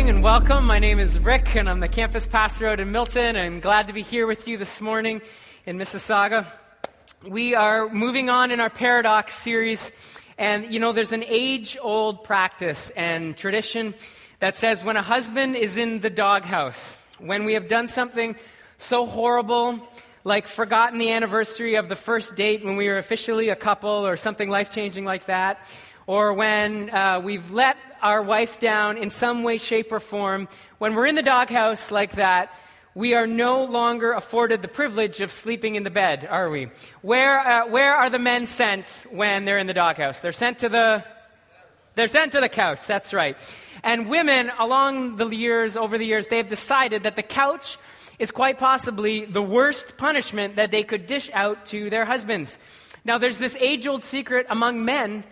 morning and welcome. My name is Rick and I'm the campus pastor out in Milton. I'm glad to be here with you this morning in Mississauga. We are moving on in our Paradox series, and you know there's an age-old practice and tradition that says when a husband is in the doghouse, when we have done something so horrible, like forgotten the anniversary of the first date when we were officially a couple or something life-changing like that, or when we've let our wife down in some way, shape, or form, when we're in the doghouse like that, we are no longer afforded the privilege of sleeping in the bed, are we? Where are the men sent when they're in the doghouse? They're sent to the couch, that's right. And women, over the years, they have decided that the couch is quite possibly the worst punishment that they could dish out to their husbands. Now, there's this age-old secret among men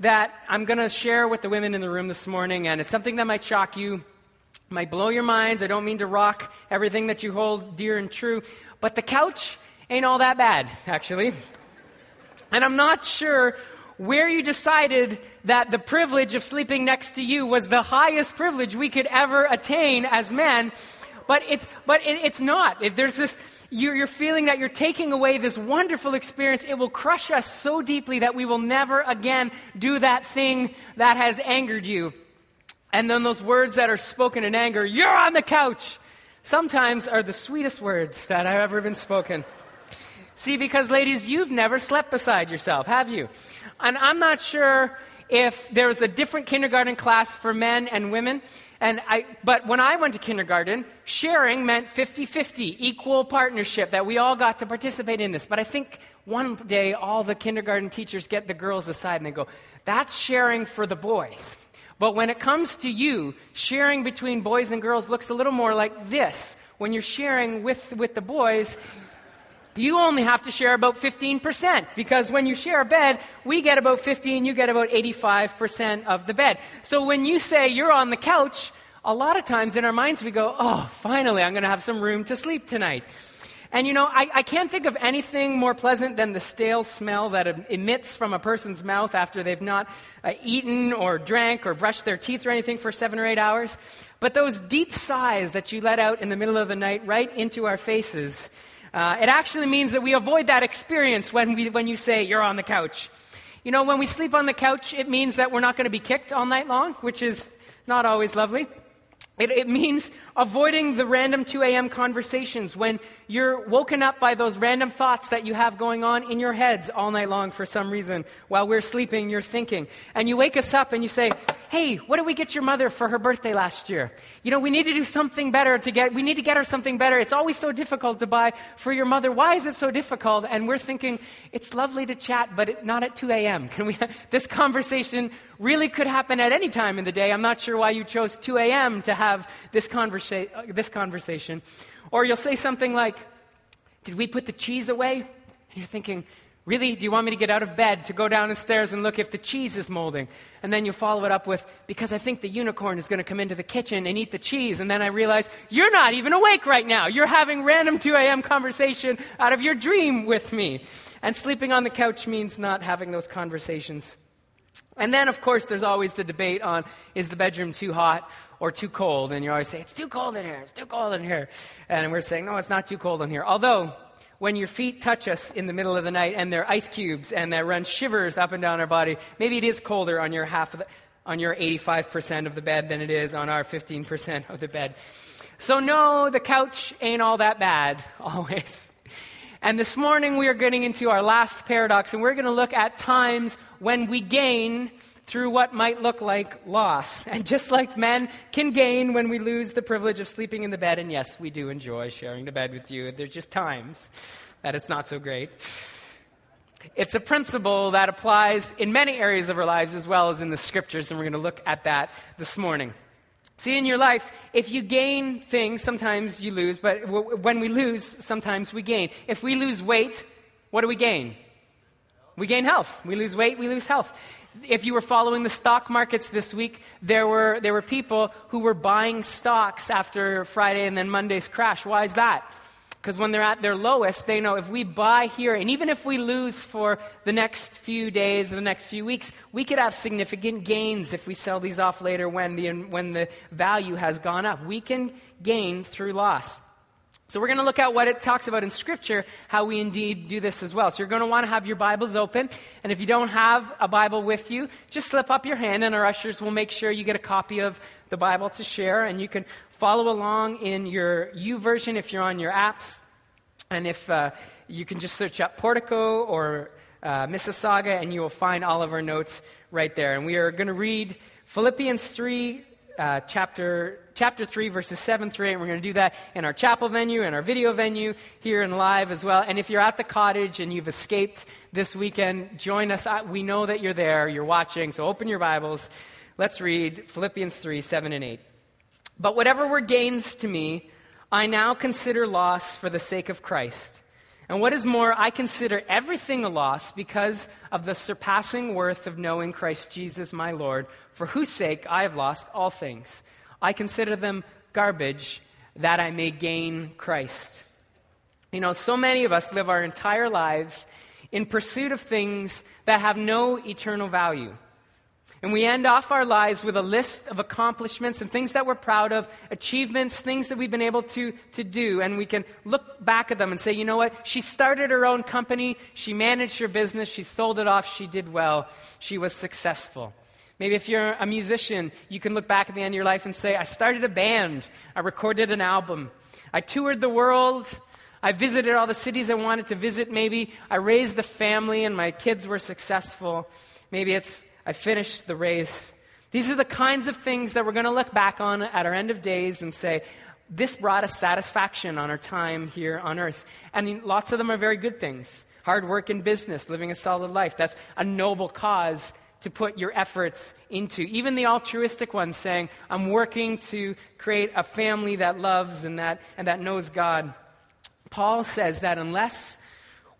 that I'm going to share with the women in the room this morning, and it's something that might shock you, might blow your minds. I don't mean to rock everything that you hold dear and true, but the couch ain't all that bad, actually. And I'm not sure where you decided that the privilege of sleeping next to you was the highest privilege we could ever attain as men, but it's not. If there's this, you're feeling that you're taking away this wonderful experience, it will crush us so deeply that we will never again do that thing that has angered you. And then those words that are spoken in anger, "You're on the couch," sometimes are the sweetest words that have ever been spoken. See, because ladies, you've never slept beside yourself, have you? And I'm not sure if there was a different kindergarten class for men and women, but when I went to kindergarten, sharing meant 50-50, equal partnership, that we all got to participate in this. But I think one day all the kindergarten teachers get the girls aside and they go, "That's sharing for the boys. But when it comes to you, sharing between boys and girls looks a little more like this. When you're sharing with the boys, you only have to share about 15%, because when you share a bed, we get about 15, you get about 85% of the bed." So when you say you're on the couch, a lot of times in our minds we go, "Oh, finally, I'm going to have some room to sleep tonight." And you know, I can't think of anything more pleasant than the stale smell that emits from a person's mouth after they've not eaten or drank or brushed their teeth or anything for 7 or 8 hours. But those deep sighs that you let out in the middle of the night right into our faces, it actually means that we avoid that experience when you say, "You're on the couch." You know, when we sleep on the couch, it means that we're not going to be kicked all night long, which is not always lovely. It means avoiding the random 2 a.m. conversations when you're woken up by those random thoughts that you have going on in your heads all night long for some reason. While we're sleeping, you're thinking. And you wake us up and you say, "Hey, what did we get your mother for her birthday last year? You know, we need to do something better we need to get her something better. It's always so difficult to buy for your mother. Why is it so difficult?" And we're thinking, it's lovely to chat, but not at 2 a.m. This conversation really could happen at any time in the day. I'm not sure why you chose 2 a.m. to have this conversation. Or you'll say something like, "Did we put the cheese away?" And you're thinking, "Really? Do you want me to get out of bed to go down the stairs and look if the cheese is molding?" And then you follow it up with, "Because I think the unicorn is going to come into the kitchen and eat the cheese." And then I realize you're not even awake right now. You're having random 2 a.m. conversation out of your dream with me. And sleeping on the couch means not having those conversations. And then, of course, there's always the debate on, is the bedroom too hot or too cold? And you always say, "It's too cold in here, it's too cold in here." And we're saying, "No, it's not too cold in here." Although, when your feet touch us in the middle of the night and they're ice cubes and they run shivers up and down our body, maybe it is colder on your on your 85% of the bed than it is on our 15% of the bed. So no, the couch ain't all that bad, always. And this morning we are getting into our last paradox, and we're going to look at times when we gain through what might look like loss. And just like men can gain when we lose the privilege of sleeping in the bed, and yes, we do enjoy sharing the bed with you, there's just times that it's not so great. It's a principle that applies in many areas of our lives as well as in the scriptures, and we're going to look at that this morning. See, in your life, if you gain things, sometimes you lose, but when we lose, sometimes we gain. If we lose weight, what do we gain? We gain health. We lose weight, we lose health. If you were following the stock markets this week, there were people who were buying stocks after Friday and then Monday's crash. Why is that? Because when they're at their lowest, they know if we buy here, and even if we lose for the next few days or the next few weeks, we could have significant gains if we sell these off later when the value has gone up. We can gain through loss. So we're going to look at what it talks about in Scripture, how we indeed do this as well. So you're going to want to have your Bibles open. And if you don't have a Bible with you, just slip up your hand and our ushers will make sure you get a copy of the Bible to share. And you can follow along in your YouVersion if you're on your apps. And if you can just search up Portico or Mississauga and you will find all of our notes right there. And we are going to read Philippians 3, chapter 3, verses 7 through 8, and we're going to do that in our chapel venue, in our video venue, here and live as well. And if you're at the cottage and you've escaped this weekend, join us. We know that you're there, you're watching, so open your Bibles. Let's read Philippians 3, 7 and 8. But whatever were gains to me, I now consider loss for the sake of Christ. And what is more, I consider everything a loss because of the surpassing worth of knowing Christ Jesus my Lord, for whose sake I have lost all things. I consider them garbage that I may gain Christ. You know, so many of us live our entire lives in pursuit of things that have no eternal value. And we end off our lives with a list of accomplishments and things that we're proud of, achievements, things that we've been able to do. And we can look back at them and say, you know what? She started her own company. She managed her business. She sold it off. She did well. She was successful. Maybe if you're a musician, you can look back at the end of your life and say, I started a band. I recorded an album. I toured the world. I visited all the cities I wanted to visit. Maybe I raised a family and my kids were successful. Maybe it's I finished the race. These are the kinds of things that we're going to look back on at our end of days and say, this brought us satisfaction on our time here on earth. And lots of them are very good things. Hard work in business, living a solid life. That's a noble cause to put your efforts into. Even the altruistic ones saying, I'm working to create a family that loves and that knows God. Paul says that unless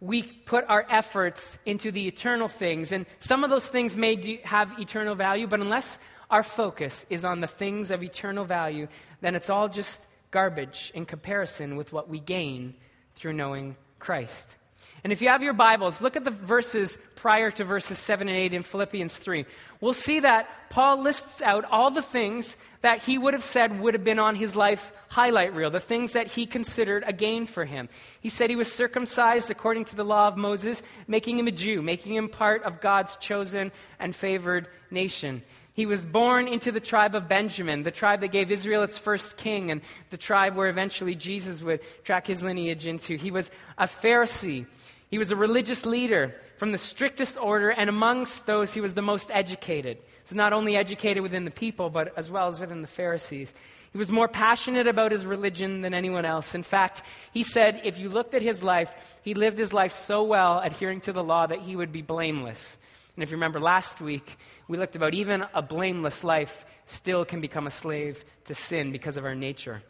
we put our efforts into the eternal things. And some of those things may have eternal value, but unless our focus is on the things of eternal value, then it's all just garbage in comparison with what we gain through knowing Christ. And if you have your Bibles, look at the verses prior to verses 7 and 8 in Philippians 3. We'll see that Paul lists out all the things that he would have said would have been on his life highlight reel, the things that he considered a gain for him. He said he was circumcised according to the law of Moses, making him a Jew, making him part of God's chosen and favored nation. He was born into the tribe of Benjamin, the tribe that gave Israel its first king, and the tribe where eventually Jesus would track his lineage into. He was a Pharisee. He was a religious leader from the strictest order, and amongst those, he was the most educated. So not only educated within the people, but as well as within the Pharisees. He was more passionate about his religion than anyone else. In fact, he said if you looked at his life, he lived his life so well adhering to the law that he would be blameless. And if you remember last week, we looked about even a blameless life still can become a slave to sin because of our nature.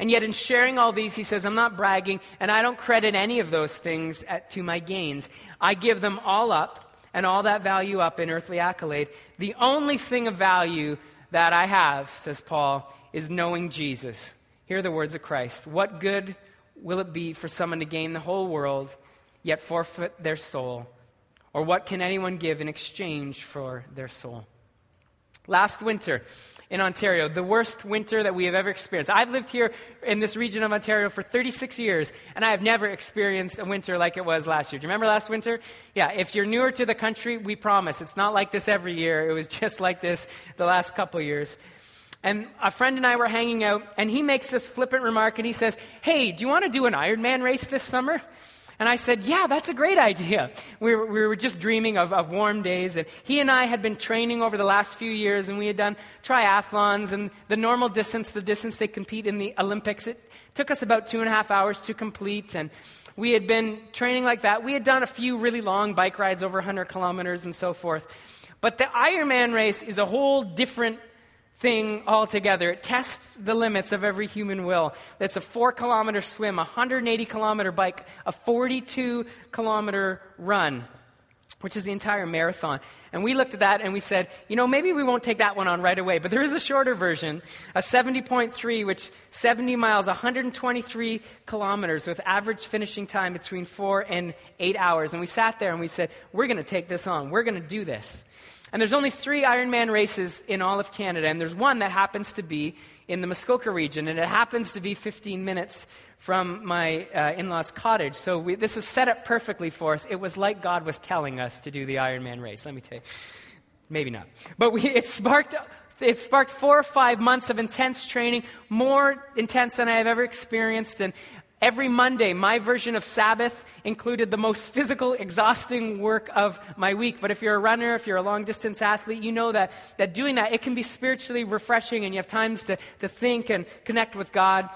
And yet in sharing all these, he says, I'm not bragging, and I don't credit any of those things to my gains. I give them all up and all that value up in earthly accolade. The only thing of value that I have, says Paul, is knowing Jesus. Hear the words of Christ. What good will it be for someone to gain the whole world, yet forfeit their soul? Or what can anyone give in exchange for their soul? Last winter in Ontario, the worst winter that we have ever experienced. I've lived here in this region of Ontario for 36 years, and I have never experienced a winter like it was last year. Do you remember last winter? Yeah, if you're newer to the country, we promise. It's not like this every year. It was just like this the last couple years. And a friend and I were hanging out, and he makes this flippant remark, and he says, hey, do you want to do an Ironman race this summer? And I said, yeah, that's a great idea. We were just dreaming of warm days. And he and I had been training over the last few years, and we had done triathlons. And the normal distance, the distance they compete in the Olympics, it took us about 2.5 hours to complete. And we had been training like that. We had done a few really long bike rides over 100 kilometers and so forth. But the Ironman race is a whole different thing altogether. It tests the limits of every human will. That's a 4-kilometer swim, a 180-kilometer bike, a 42-kilometer run. which is the entire marathon. And we looked at that and we said, you know, maybe we won't take that one on right away, but there is a shorter version, a 70.3, which 70 miles, 123 kilometers with average finishing time between 4 and 8 hours. And we sat there and we said, we're going to take this on. We're going to do this. And there's only 3 Ironman races in all of Canada, and there's one that happens to be in the Muskoka region, and it happens to be 15 minutes from my in-laws' cottage. So this was set up perfectly for us. It was like God was telling us to do the Ironman race, let me tell you. Maybe not. But it sparked 4 or 5 months of intense training, more intense than I have ever experienced, and every Monday, my version of Sabbath included the most physical, exhausting work of my week. But if you're a runner, if you're a long-distance athlete, you know that doing that, it can be spiritually refreshing, and you have times to think and connect with God.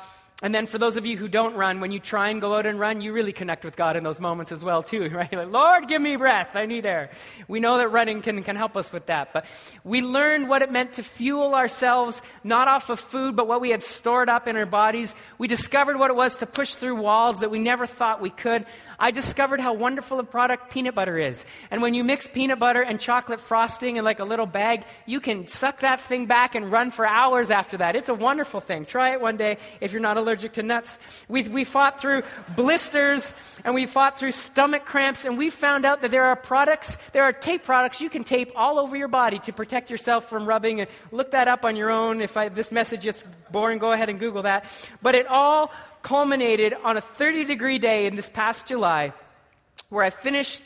And then for those of you who don't run, when you try and go out and run, you really connect with God in those moments as well too, right? Like, Lord, give me breath. I need air. We know that running can help us with that. But we learned what it meant to fuel ourselves, not off of food, but what we had stored up in our bodies. We discovered what it was to push through walls that we never thought we could. I discovered how wonderful a product peanut butter is. And when you mix peanut butter and chocolate frosting in like a little bag, you can suck that thing back and run for hours after that. It's a wonderful thing. Try it one day if you're not allergic to nuts. We fought through blisters, and we fought through stomach cramps, and we found out that there are tape products you can tape all over your body to protect yourself from rubbing, and look that up on your own. If this message gets boring, go ahead and Google that. But it all culminated on a 30-degree day in this past July, where I finished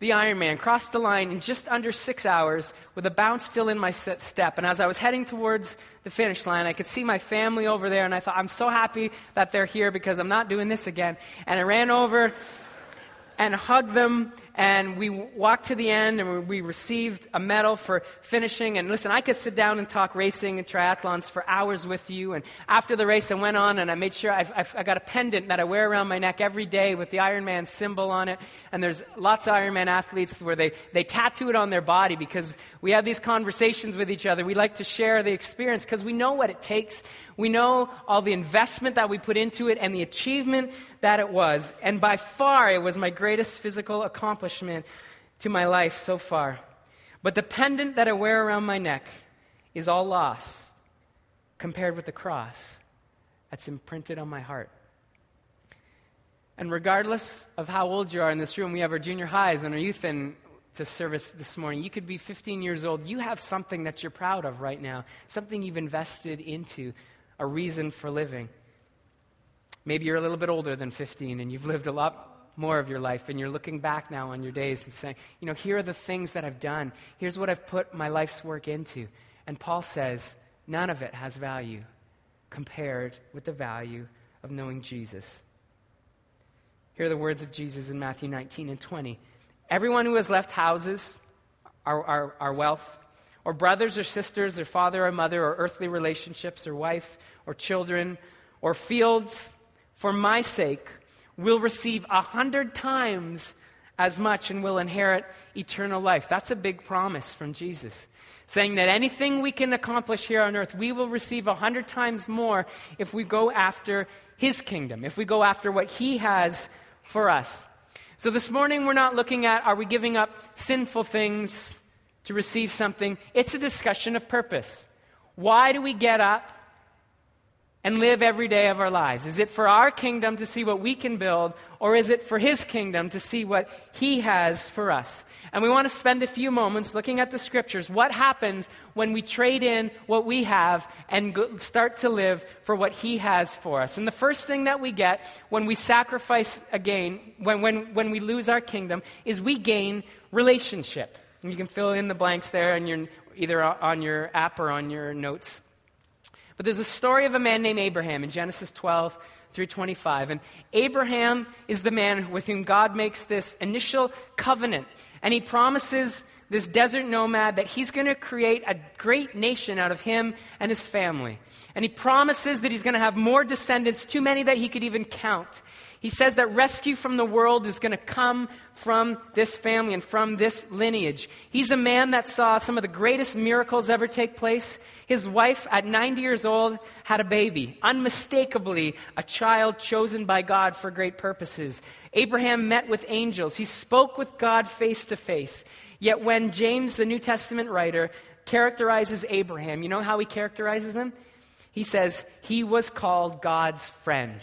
the Ironman, crossed the line in just under 6 hours with a bounce still in my step. And as I was heading towards the finish line, I could see my family over there, and I thought, I'm so happy that they're here because I'm not doing this again. And I ran over and hugged them, and we walked to the end, and we received a medal for finishing. And listen, I could sit down and talk racing and triathlons for hours with you. And after the race, I went on, and I made sure I got a pendant that I wear around my neck every day with the Ironman symbol on it. And there's lots of Ironman athletes where they tattoo it on their body, because we have these conversations with each other. We like to share the experience because we know what it takes. We know all the investment that we put into it and the achievement that it was. And by far, it was my greatest physical accomplishment to my life so far. But the pendant that I wear around my neck is all lost compared with the cross that's imprinted on my heart. And regardless of how old you are in this room, we have our junior highs and our youth and to service this morning. You could be 15 years old. You have something that you're proud of right now, something you've invested into, a reason for living. Maybe you're a little bit older than 15 and you've lived a lot more of your life, and you're looking back now on your days and saying, you know, here are the things that I've done. Here's what I've put my life's work into. And Paul says, none of it has value compared with the value of knowing Jesus. Here are the words of Jesus in Matthew 19 and 20. Everyone who has left houses, our wealth, or brothers or sisters, or father or mother, or earthly relationships, or wife, or children, or fields, for my sake, will receive 100 times as much and will inherit eternal life. That's a big promise from Jesus, saying that anything we can accomplish here on earth, we will receive 100 times more if we go after his kingdom, if we go after what he has for us. So this morning, we're not looking at, are we giving up sinful things to receive something? It's a discussion of purpose. Why do we get up and live every day of our lives? Is it for our kingdom to see what we can build, or is it for his kingdom to see what he has for us? And we want to spend a few moments looking at the scriptures. What happens when we trade in what we have and start to live for what he has for us? And the first thing that we get when we sacrifice again, when we lose our kingdom, is we gain relationship. And you can fill in the blanks there, and you're either on your app or on your notes. But there's a story of a man named Abraham in Genesis 12 through 25. And Abraham is the man with whom God makes this initial covenant. And he promises this desert nomad that he's going to create a great nation out of him and his family. And he promises that he's going to have more descendants, too many that he could even count. He says that rescue from the world is going to come from this family and from this lineage. He's a man that saw some of the greatest miracles ever take place. His wife, at 90 years old, had a baby, unmistakably a child chosen by God for great purposes. Abraham met with angels. He spoke with God face to to face. Yet when James, the New Testament writer, characterizes Abraham, you know how he characterizes him? He says, he was called God's friend.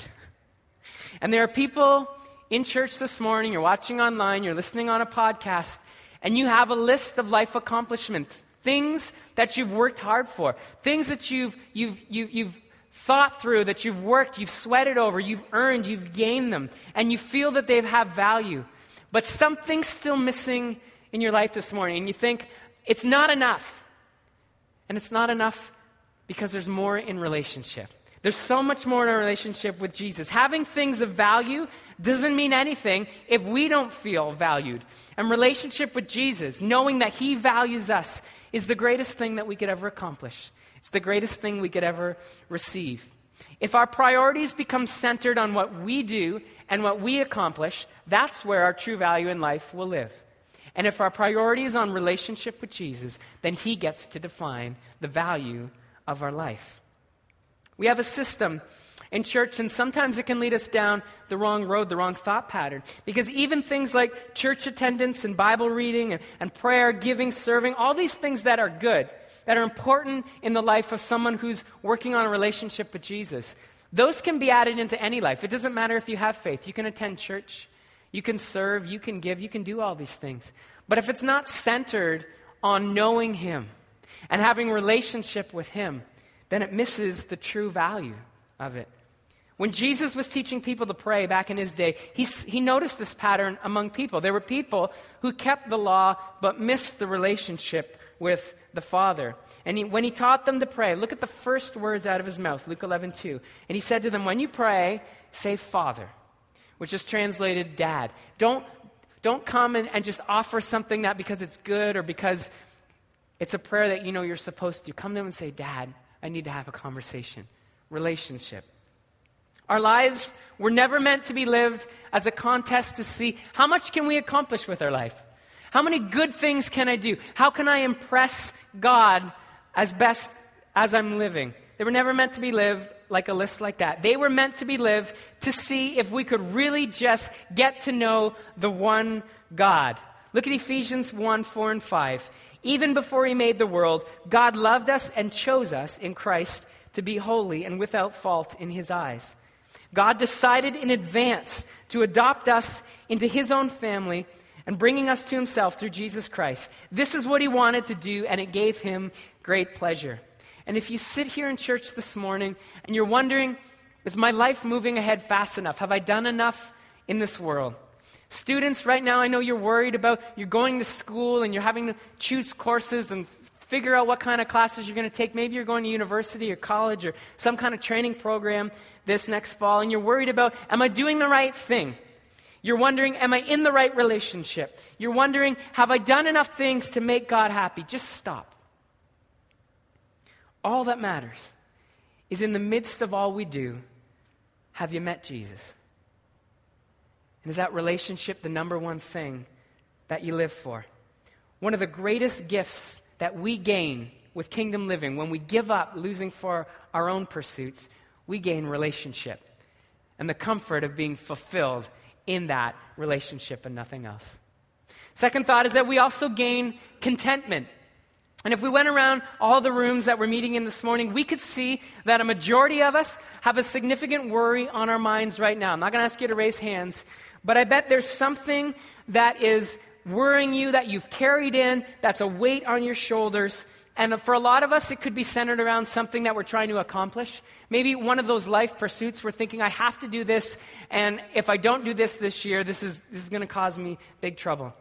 And there are people in church this morning, you're watching online, you're listening on a podcast, and you have a list of life accomplishments, things that you've worked hard for, things that you've thought through, that you've worked, you've sweated over, you've earned, you've gained them, and you feel that they have value. But something's still missing in your life this morning, and you think, it's not enough. And it's not enough because there's more in relationship. There's so much more in our relationship with Jesus. Having things of value doesn't mean anything if we don't feel valued. And relationship with Jesus, knowing that he values us, is the greatest thing that we could ever accomplish. It's the greatest thing we could ever receive. If our priorities become centered on what we do and what we accomplish, that's where our true value in life will live. And if our priority is on relationship with Jesus, then he gets to define the value of our life. We have a system in church, and sometimes it can lead us down the wrong road, the wrong thought pattern. Because even things like church attendance and Bible reading and prayer, giving, serving, all these things that are good, that are important in the life of someone who's working on a relationship with Jesus, those can be added into any life. It doesn't matter if you have faith. You can attend church, you can serve, you can give, you can do all these things. But if it's not centered on knowing him and having relationship with him, then it misses the true value of it. When Jesus was teaching people to pray back in his day, he noticed this pattern among people. There were people who kept the law but missed the relationship with the Father. And when he taught them to pray, look at the first words out of his mouth, Luke 11:2. And he said to them, when you pray, say Father, which is translated Dad. Don't come and just offer something that because it's good or because it's a prayer that you know you're supposed to. Come to him and say, Dad, I need to have a conversation, relationship. Our lives were never meant to be lived as a contest to see how much can we accomplish with our life? How many good things can I do? How can I impress God as best as I'm living? They were never meant to be lived like a list like that. They were meant to be lived to see if we could really just get to know the one God. Look at Ephesians 1:4-5. Even before he made the world, God loved us and chose us in Christ to be holy and without fault in his eyes. God decided in advance to adopt us into his own family and bringing us to himself through Jesus Christ. This is what he wanted to do, and it gave him great pleasure. And if you sit here in church this morning and you're wondering, is my life moving ahead fast enough? Have I done enough in this world? Students, right now, I know you're worried about you're going to school and you're having to choose courses and figure out what kind of classes you're going to take. Maybe you're going to university or college or some kind of training program this next fall, and you're worried about, am I doing the right thing? You're wondering, am I in the right relationship? You're wondering, have I done enough things to make God happy? Just stop. All that matters is in the midst of all we do, have you met Jesus? And is that relationship the number one thing that you live for? One of the greatest gifts that we gain with kingdom living, when we give up losing for our own pursuits, we gain relationship and the comfort of being fulfilled in that relationship and nothing else. Second thought is that we also gain contentment. And if we went around all the rooms that we're meeting in this morning, we could see that a majority of us have a significant worry on our minds right now. I'm not going to ask you to raise hands, but I bet there's something that is worrying you, that you've carried in, that's a weight on your shoulders. And for a lot of us, it could be centered around something that we're trying to accomplish. Maybe one of those life pursuits we're thinking, I have to do this, and if I don't do this year, this is going to cause me big trouble.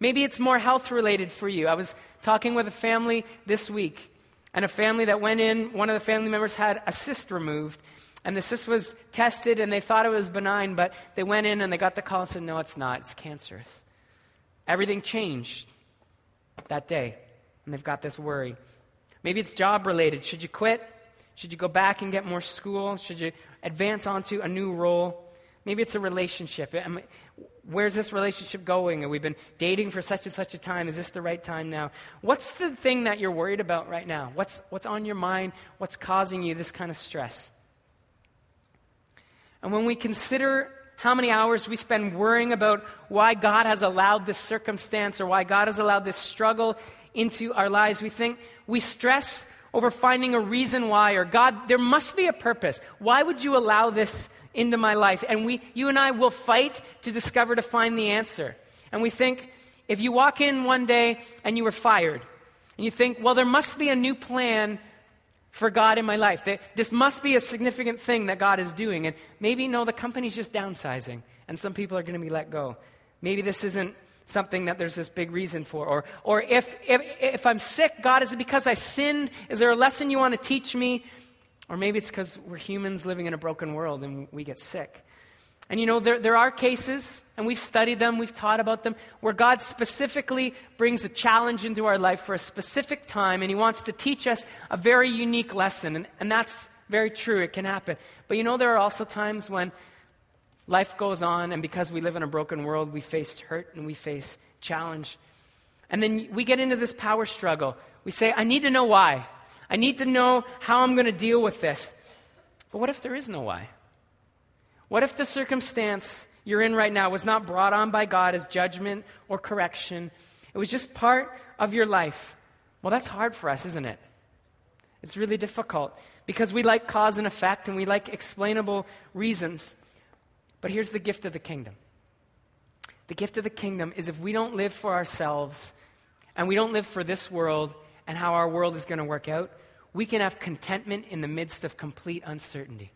Maybe it's more health-related for you. I was talking with a family this week, and a family that went in, one of the family members had a cyst removed, and the cyst was tested, and they thought it was benign, but they went in and they got the call and said, no, it's not, it's cancerous. Everything changed that day, and they've got this worry. Maybe it's job-related. Should you quit? Should you go back and get more school? Should you advance onto a new role? Maybe it's a relationship. Where's this relationship going? And we've been dating for such and such a time. Is this the right time now? What's the thing that you're worried about right now? What's on your mind? What's causing you this kind of stress? And when we consider how many hours we spend worrying about why God has allowed this circumstance or why God has allowed this struggle into our lives. We think we stress over finding a reason why, or God, there must be a purpose. Why would you allow this into my life? And you and I will fight to find the answer. And we think, if you walk in one day and you were fired, and you think, well, there must be a new plan for God in my life. This must be a significant thing that God is doing. And maybe, no, the company's just downsizing, and some people are going to be let go. Maybe this isn't something that there's this big reason for. Or if I'm sick, God, is it because I sinned? Is there a lesson you want to teach me? Or maybe it's because we're humans living in a broken world and we get sick. And you know, there are cases, and we've studied them, we've taught about them, where God specifically brings a challenge into our life for a specific time, and he wants to teach us a very unique lesson. And that's very true, it can happen. But you know, there are also times when life goes on, and because we live in a broken world, we face hurt and we face challenge. And then we get into this power struggle. We say, I need to know why. I need to know how I'm going to deal with this. But what if there is no why? What if the circumstance you're in right now was not brought on by God as judgment or correction? It was just part of your life. Well, that's hard for us, isn't it? It's really difficult because we like cause and effect and we like explainable reasons. But here's the gift of the kingdom. The gift of the kingdom is if we don't live for ourselves and we don't live for this world and how our world is going to work out, we can have contentment in the midst of complete uncertainty.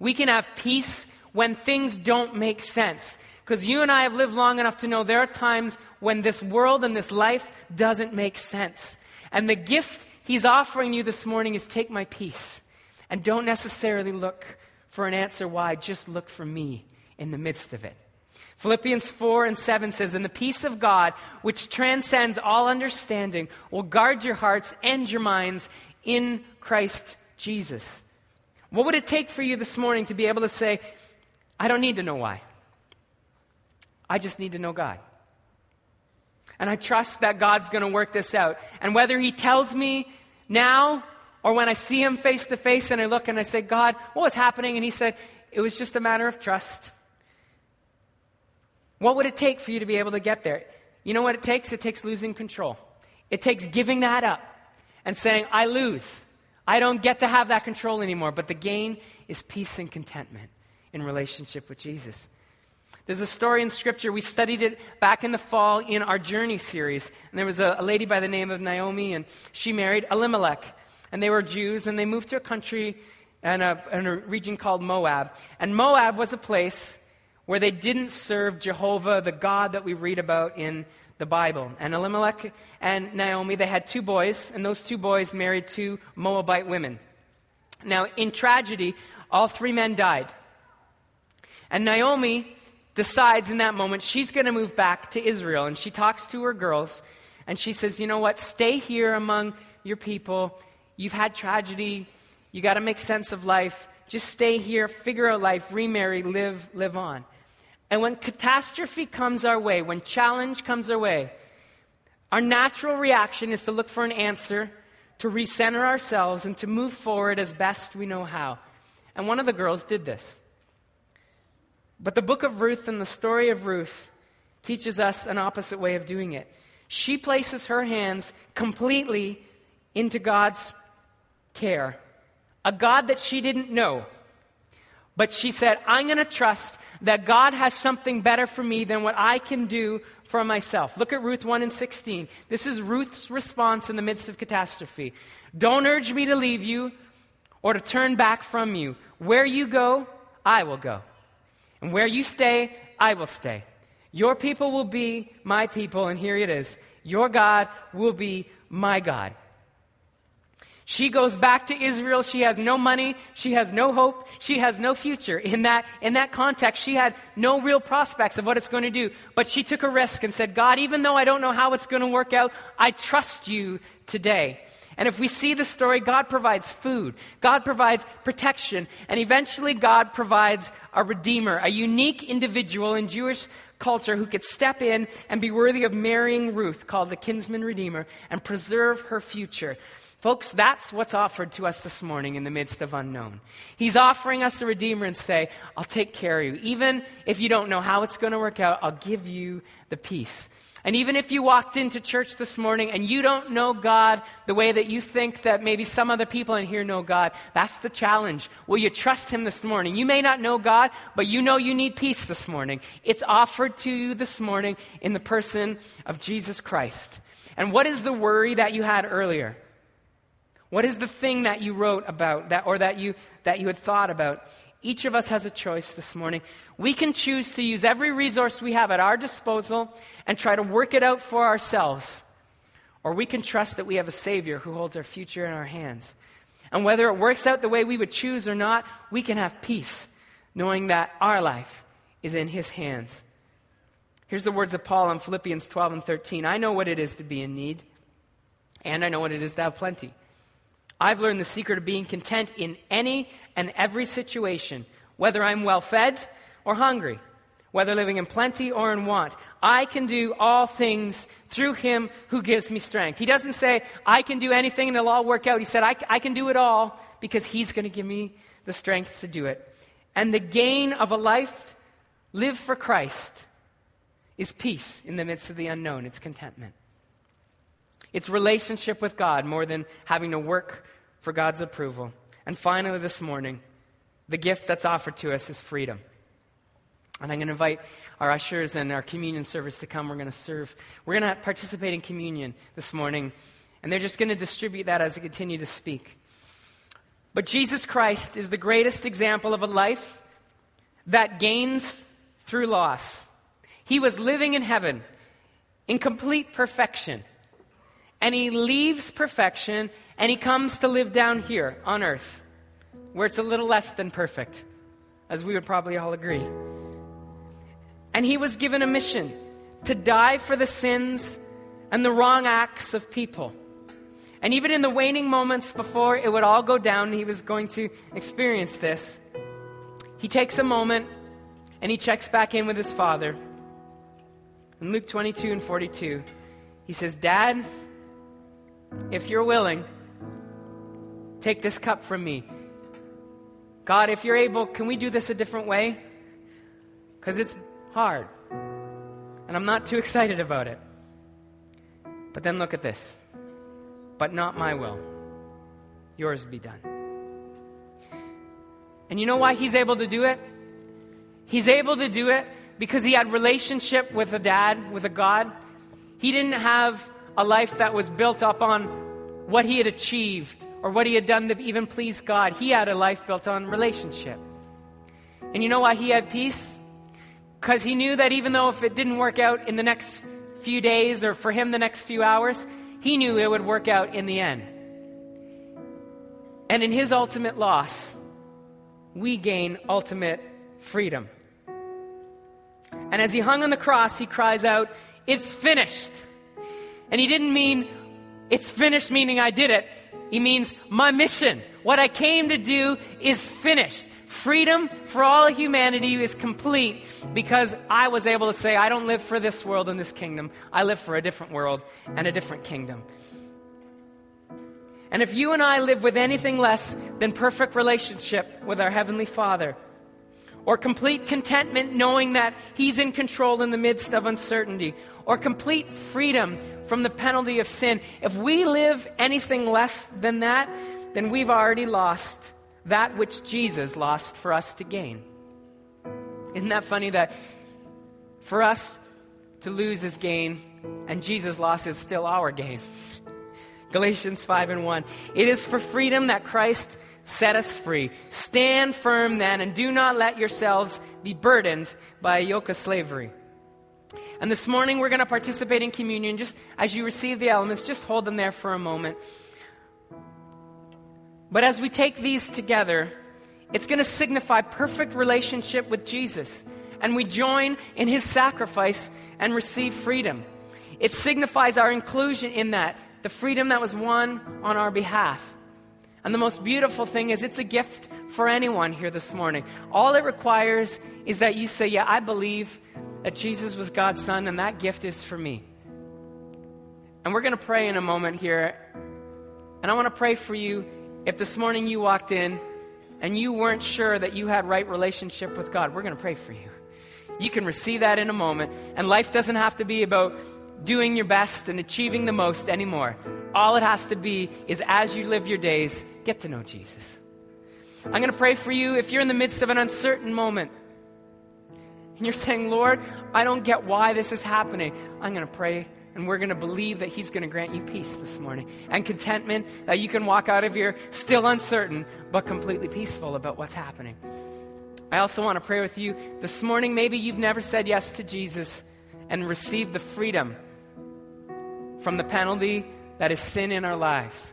We can have peace when things don't make sense. Because you and I have lived long enough to know there are times when this world and this life doesn't make sense. And the gift he's offering you this morning is take my peace. And don't necessarily look for an answer why, just look for me in the midst of it. Philippians 4:7 says, and the peace of God, which transcends all understanding, will guard your hearts and your minds in Christ Jesus. What would it take for you this morning to be able to say, I don't need to know why. I just need to know God. And I trust that God's going to work this out. And whether he tells me now or when I see him face to face and I look and I say, God, what was happening? And he said, it was just a matter of trust. What would it take for you to be able to get there? You know what it takes? It takes losing control. It takes giving that up and saying, I lose. I don't get to have that control anymore, but the gain is peace and contentment in relationship with Jesus. There's a story in Scripture. We studied it back in the fall in our Journey series, and there was a lady by the name of Naomi, and she married Elimelech, and they were Jews, and they moved to a country and a region called Moab. And Moab was a place where they didn't serve Jehovah, the God that we read about in the Bible. And Elimelech and Naomi, they had two boys, and those two boys married two Moabite women. Now, in tragedy, all three men died. And Naomi decides in that moment she's going to move back to Israel, and she talks to her girls, and she says, you know what, stay here among your people. You've had tragedy. You got to make sense of life. Just stay here, figure out life, remarry, live on. And when catastrophe comes our way, when challenge comes our way, our natural reaction is to look for an answer, to recenter ourselves, and to move forward as best we know how. And one of the girls did this. But the book of Ruth and the story of Ruth teaches us an opposite way of doing it. She places her hands completely into God's care, a God that she didn't know. But she said, I'm going to trust that God has something better for me than what I can do for myself. Look at Ruth 1:16. This is Ruth's response in the midst of catastrophe. Don't urge me to leave you or to turn back from you. Where you go, I will go. And where you stay, I will stay. Your people will be my people. And here it is. Your God will be my God. She goes back to Israel. She has no money. She has no hope. She has no future. In that context, she had no real prospects of what it's going to do. But she took a risk and said, God, even though I don't know how it's going to work out, I trust you today. And if we see the story, God provides food. God provides protection. And eventually, God provides a redeemer, a unique individual in Jewish culture who could step in and be worthy of marrying Ruth, called the Kinsman Redeemer, and preserve her future. Folks, that's what's offered to us this morning in the midst of unknown. He's offering us a Redeemer and say, I'll take care of you. Even if you don't know how it's going to work out, I'll give you the peace. And even if you walked into church this morning and you don't know God the way that you think that maybe some other people in here know God, that's the challenge. Will you trust him this morning? You may not know God, but you know you need peace this morning. It's offered to you this morning in the person of Jesus Christ. And what is the worry that you had earlier? What is the thing that you wrote about that, or that you had thought about? Each of us has a choice this morning. We can choose to use every resource we have at our disposal and try to work it out for ourselves. Or we can trust that we have a Savior who holds our future in our hands. And whether it works out the way we would choose or not, we can have peace knowing that our life is in his hands. Here's the words of Paul in Philippians 12 and 13. I know what it is to be in need, and I know what it is to have plenty. I've learned the secret of being content in any and every situation, whether I'm well-fed or hungry, whether living in plenty or in want. I can do all things through him who gives me strength. He doesn't say, I can do anything and it'll all work out. He said, I can do it all because he's going to give me the strength to do it. And the gain of a life lived for Christ is peace in the midst of the unknown. It's contentment. It's relationship with God more than having to work for God's approval. And finally this morning, the gift that's offered to us is freedom. And I'm going to invite our ushers and our communion service to come. We're going to serve. We're going to participate in communion this morning. And they're just going to distribute that as I continue to speak. But Jesus Christ is the greatest example of a life that gains through loss. He was living in heaven in complete perfection. And he leaves perfection, and he comes to live down here on earth, where it's a little less than perfect, as we would probably all agree. And he was given a mission to die for the sins and the wrong acts of people. And even in the waning moments before it would all go down, he was going to experience this. He takes a moment, and he checks back in with his father. In Luke 22 and 42, he says, Dad, if you're willing, take this cup from me. God, if you're able, can we do this a different way? Because it's hard, and I'm not too excited about it. But then look at this. But not my will, yours be done. And you know why he's able to do it? He's able to do it because he had relationship with a dad, with a God. He didn't have a life that was built up on what he had achieved or what he had done to even please God. He had a life built on relationship. And you know why he had peace? Because he knew that even though if it didn't work out in the next few days or for him the next few hours, he knew it would work out in the end. And in his ultimate loss, we gain ultimate freedom. And as he hung on the cross, he cries out, "It's finished." And he didn't mean, it's finished, meaning I did it. He means, my mission, what I came to do is finished. Freedom for all humanity is complete because I was able to say, I don't live for this world and this kingdom. I live for a different world and a different kingdom. And if you and I live with anything less than perfect relationship with our Heavenly Father, or complete contentment knowing that he's in control in the midst of uncertainty, or complete freedom from the penalty of sin. If we live anything less than that, then we've already lost that which Jesus lost for us to gain. Isn't that funny that for us to lose is gain, and Jesus' loss is still our gain? Galatians 5 and 1. It is for freedom that Christ set us free. Stand firm then, and do not let yourselves be burdened by a yoke of slavery. And this morning we're going to participate in communion. Just as you receive the elements, just hold them there for a moment. But as we take these together, it's going to signify perfect relationship with Jesus. And we join in his sacrifice and receive freedom. It signifies our inclusion in that, the freedom that was won on our behalf. And the most beautiful thing is it's a gift for anyone here this morning. All it requires is that you say, yeah, I believe that Jesus was God's son and that gift is for me. And we're going to pray in a moment here And I want to pray for you if this morning you walked in and you weren't sure that you had right relationship with God. We're going to pray for you. You can receive that in a moment. And life doesn't have to be about doing your best and achieving the most anymore. All it has to be is as you live your days, get to know Jesus. I'm going to pray for you if you're in the midst of an uncertain moment and you're saying, Lord, I don't get why this is happening. I'm going to pray, and we're going to believe that he's going to grant you peace this morning and contentment that you can walk out of here still uncertain but completely peaceful about what's happening. I also want to pray with you this morning. Maybe you've never said yes to Jesus and received the freedom from the penalty that is sin in our lives.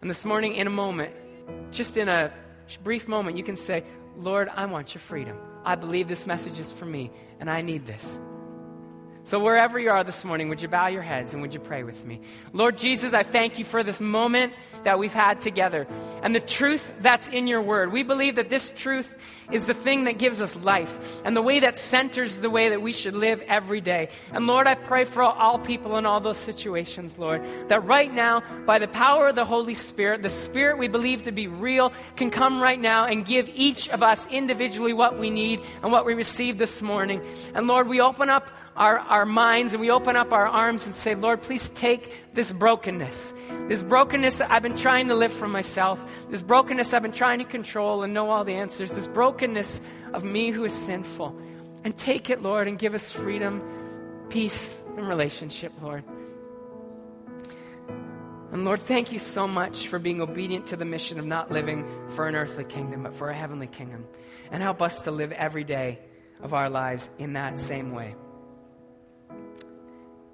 And this morning, in a moment, just in a brief moment, you can say, Lord, I want your freedom. I believe this message is for me, and I need this. So wherever you are this morning, would you bow your heads and would you pray with me? Lord Jesus, I thank you for this moment that we've had together and the truth that's in your word. We believe that this truth is the thing that gives us life and the way that centers the way that we should live every day. And Lord, I pray for all people in all those situations, Lord, that right now, by the power of the Holy Spirit, the Spirit we believe to be real can come right now and give each of us individually what we need and what we receive this morning. And Lord, we open up our minds and we open up our arms and say, Lord, please take this brokenness that I've been trying to live for myself, this brokenness I've been trying to control and know all the answers, this brokenness of me who is sinful, and take it, Lord, and give us freedom, peace, and relationship, Lord. And Lord, thank you so much for being obedient to the mission of not living for an earthly kingdom, but for a heavenly kingdom, and help us to live every day of our lives in that same way.